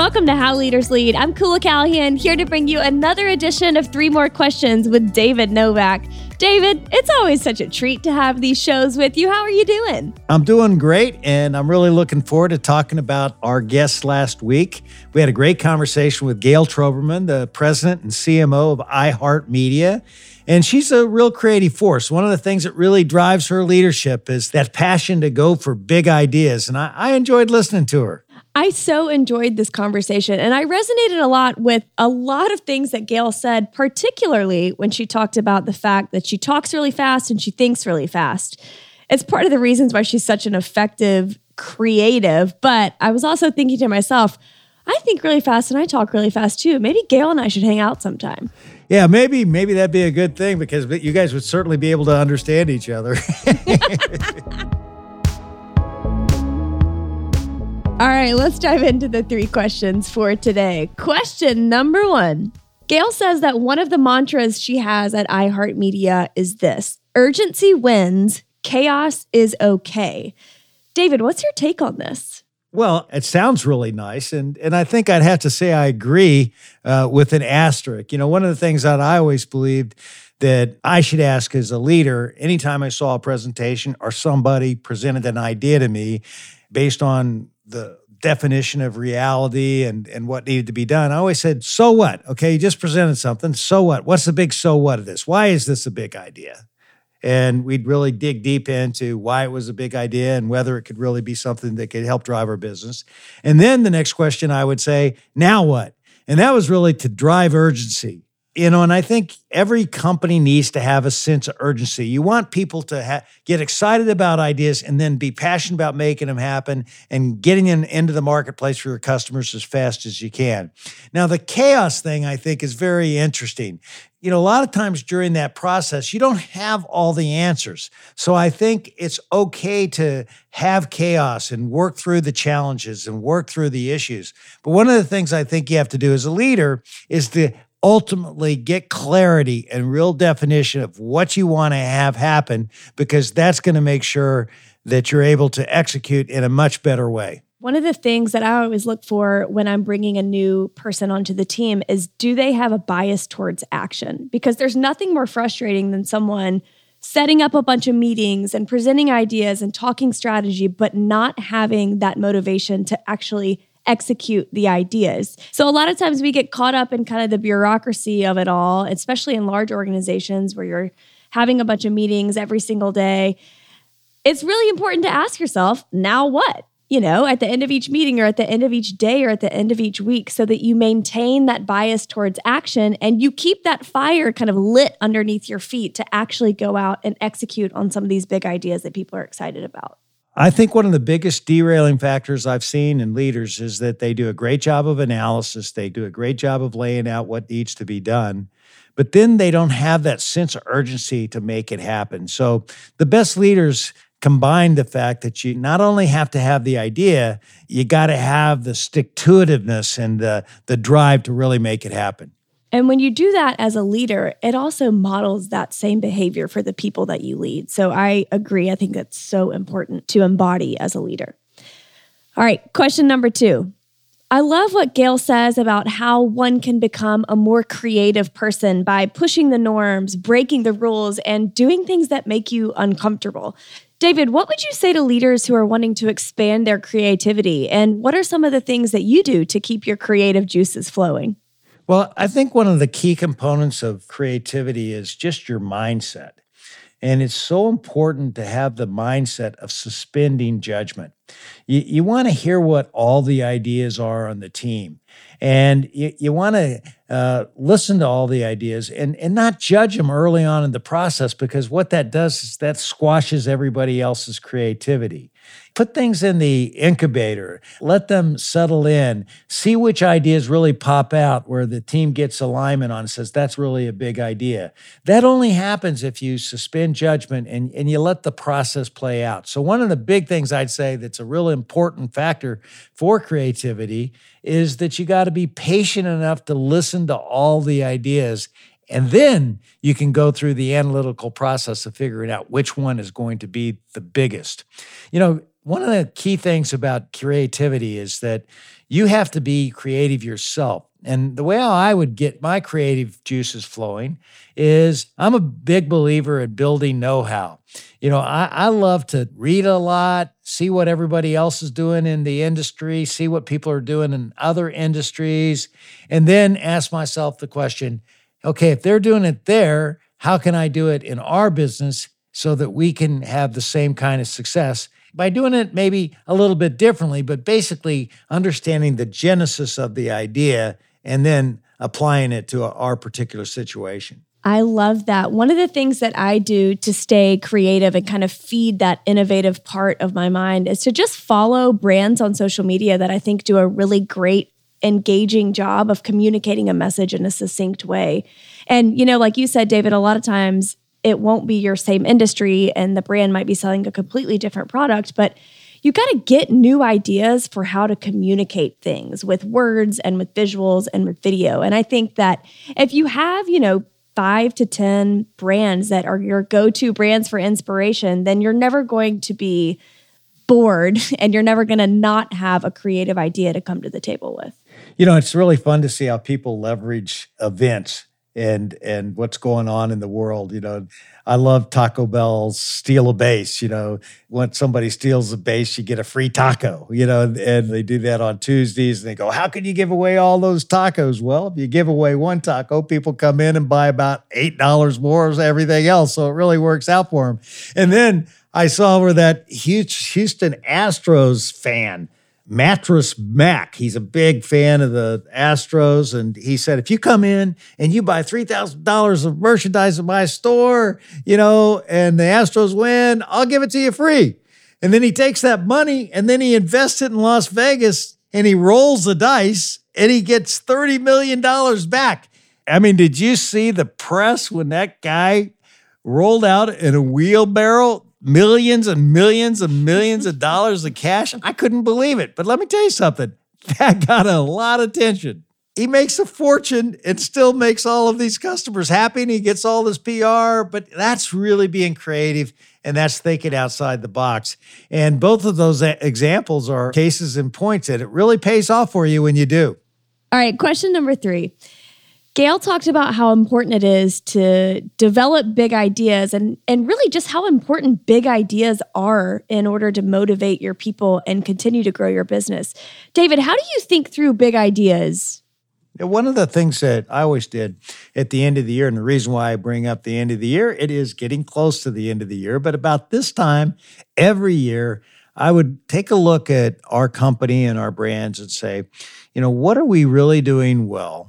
Welcome to How Leaders Lead. I'm Kula Callahan, here to bring you another edition of Three More Questions with David Novak. David, it's always such a treat to have these shows with you. How are you doing? I'm doing great, and I'm really looking forward to talking about our guests last week. We had a great conversation with Gail Troberman, the president and CMO of iHeartMedia, and she's a real creative force. One of the things that really drives her leadership is that passion to go for big ideas, and I enjoyed listening to her. I so enjoyed this conversation, and I resonated a lot with a lot of things that Gail said, particularly when she talked about the fact that she talks really fast and she thinks really fast. It's part of the reasons why she's such an effective creative, but I was also thinking to myself, I think really fast and I talk really fast too. Maybe Gail and I should hang out sometime. Yeah, maybe that'd be a good thing because you guys would certainly be able to understand each other. All right, let's dive into the three questions for today. Question number one. Gail says that one of the mantras she has at iHeartMedia is this: urgency wins, chaos is okay. David, what's your take on this? Well, it sounds really nice, and I think I'd have to say I agree with an asterisk. You know, one of the things that I always believed that I should ask as a leader, anytime I saw a presentation or somebody presented an idea to me based on the definition of reality and what needed to be done, I always said, so what? Okay, you just presented something, so what? What's the big so what of this? Why is this a big idea? And we'd really dig deep into why it was a big idea and whether it could really be something that could help drive our business. And then the next question I would say, now what? And that was really to drive urgency. You know, and I think every company needs to have a sense of urgency. You want people to get excited about ideas and then be passionate about making them happen and getting them into the marketplace for your customers as fast as you can. Now, the chaos thing, I think, is very interesting. You know, a lot of times during that process, you don't have all the answers. So I think it's okay to have chaos and work through the challenges and work through the issues. But one of the things I think you have to do as a leader is to ultimately get clarity and real definition of what you want to have happen, because that's going to make sure that you're able to execute in a much better way. One of the things that I always look for when I'm bringing a new person onto the team is, do they have a bias towards action? Because there's nothing more frustrating than someone setting up a bunch of meetings and presenting ideas and talking strategy, but not having that motivation to actually execute the ideas. So a lot of times we get caught up in kind of the bureaucracy of it all, especially in large organizations where you're having a bunch of meetings every single day. It's really important to ask yourself, now what? You know, at the end of each meeting or at the end of each day or at the end of each week, so that you maintain that bias towards action and you keep that fire kind of lit underneath your feet to actually go out and execute on some of these big ideas that people are excited about. I think one of the biggest derailing factors I've seen in leaders is that they do a great job of analysis. They do a great job of laying out what needs to be done, but then they don't have that sense of urgency to make it happen. So the best leaders combine the fact that you not only have to have the idea, you got to have the stick-to-itiveness and the drive to really make it happen. And when you do that as a leader, it also models that same behavior for the people that you lead. So I agree. I think that's so important to embody as a leader. All right, question number two. I love what Gail says about how one can become a more creative person by pushing the norms, breaking the rules, and doing things that make you uncomfortable. David, what would you say to leaders who are wanting to expand their creativity? And what are some of the things that you do to keep your creative juices flowing? Well, I think one of the key components of creativity is just your mindset. And it's so important to have the mindset of suspending judgment. You want to hear what all the ideas are on the team. And you want to listen to all the ideas and not judge them early on in the process, because what that does is that squashes everybody else's creativity. Put things in the incubator, let them settle in, see which ideas really pop out where the team gets alignment on and says, that's really a big idea. That only happens if you suspend judgment and you let the process play out. So one of the big things I'd say that's a real important factor for creativity is that you got to be patient enough to listen to all the ideas And then you can go through the analytical process of figuring out which one is going to be the biggest. You know, one of the key things about creativity is that you have to be creative yourself. And the way I would get my creative juices flowing is I'm a big believer in building know-how. You know, I love to read a lot, see what everybody else is doing in the industry, see what people are doing in other industries, and then ask myself the question, okay, if they're doing it there, how can I do it in our business so that we can have the same kind of success? By doing it maybe a little bit differently, but basically understanding the genesis of the idea and then applying it to our particular situation. I love that. One of the things that I do to stay creative and kind of feed that innovative part of my mind is to just follow brands on social media that I think do a really great engaging job of communicating a message in a succinct way. And, you know, like you said, David, a lot of times it won't be your same industry and the brand might be selling a completely different product, but you got to get new ideas for how to communicate things with words and with visuals and with video. And I think that if you have, you know, 5 to 10 brands that are your go-to brands for inspiration, then you're never going to be bored and you're never going to not have a creative idea to come to the table with. You know, it's really fun to see how people leverage events and what's going on in the world. You know, I love Taco Bell's steal a base. You know, once somebody steals a base, you get a free taco, you know, and they do that on Tuesdays. And they go, how can you give away all those tacos? Well, if you give away one taco, people come in and buy about $8 more than everything else. So it really works out for them. And then I saw where that huge Houston Astros fan, Mattress Mac, he's a big fan of the Astros, and he said, if you come in and you buy $3,000 of merchandise at my store, you know, and the Astros win, I'll give it to you free. And then he takes that money and then he invests it in Las Vegas and he rolls the dice and he gets $30 million back. I mean, did you see the press when that guy rolled out in a wheelbarrow? Millions and millions and millions of dollars of cash. I couldn't believe it. But let me tell you something. That got a lot of attention. He makes a fortune and still makes all of these customers happy and he gets all this PR. But that's really being creative and that's thinking outside the box. And both of those examples are cases and points that it really pays off for you when you do. All right, question number 3. Gail talked about how important it is to develop big ideas and really just how important big ideas are in order to motivate your people and continue to grow your business. David, how do you think through big ideas? One of the things that I always did at the end of the year, and the reason why I bring up the end of the year, it is getting close to the end of the year, but about this time every year, I would take a look at our company and our brands and say, you know, what are we really doing well?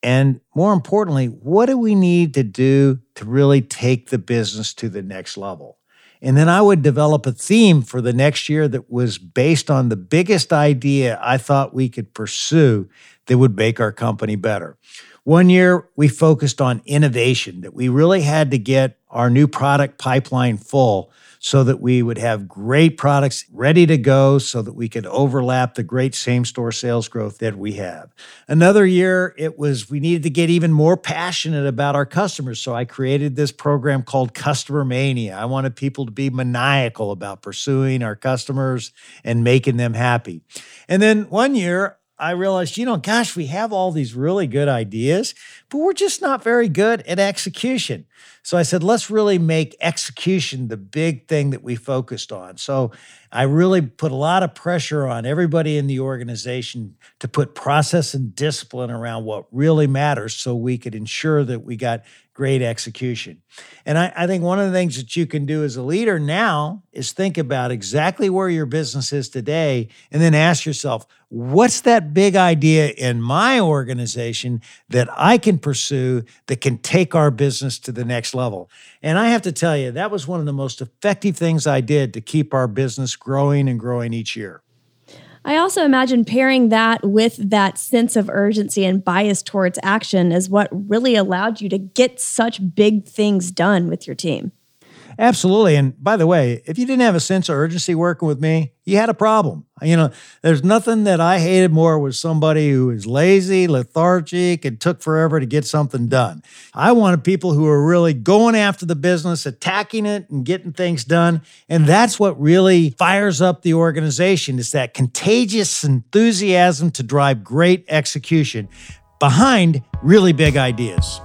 And more importantly, what do we need to do to really take the business to the next level? And then I would develop a theme for the next year that was based on the biggest idea I thought we could pursue that would make our company better. One year, we focused on innovation, that we really had to get our new product pipeline full so that we would have great products ready to go so that we could overlap the great same-store sales growth that we have. Another year, it was we needed to get even more passionate about our customers, so I created this program called Customer Mania. I wanted people to be maniacal about pursuing our customers and making them happy. And then one year, I realized, you know, gosh, we have all these really good ideas, but we're just not very good at execution. So I said, let's really make execution the big thing that we focused on. So I really put a lot of pressure on everybody in the organization to put process and discipline around what really matters so we could ensure that we got great execution. And I think one of the things that you can do as a leader now is think about exactly where your business is today and then ask yourself, what's that big idea in my organization that I can pursue that can take our business to the next level? And I have to tell you, that was one of the most effective things I did to keep our business growing and growing each year. I also imagine pairing that with that sense of urgency and bias towards action is what really allowed you to get such big things done with your team. Absolutely. And by the way, if you didn't have a sense of urgency working with me, you had a problem. You know, there's nothing that I hated more was somebody who is lazy, lethargic, and took forever to get something done. I wanted people who are really going after the business, attacking it, and getting things done. And that's what really fires up the organization. It's that contagious enthusiasm to drive great execution behind really big ideas.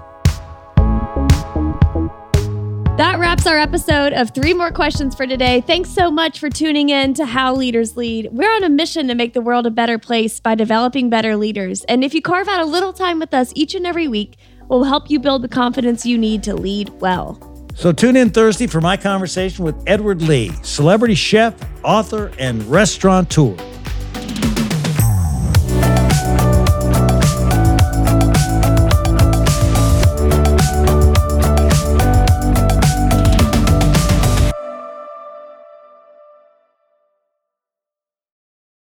That wraps our episode of Three More Questions for today. Thanks so much for tuning in to How Leaders Lead. We're on a mission to make the world a better place by developing better leaders. And if you carve out a little time with us each and every week, we'll help you build the confidence you need to lead well. So tune in Thursday for my conversation with Edward Lee, celebrity chef, author, and restaurateur.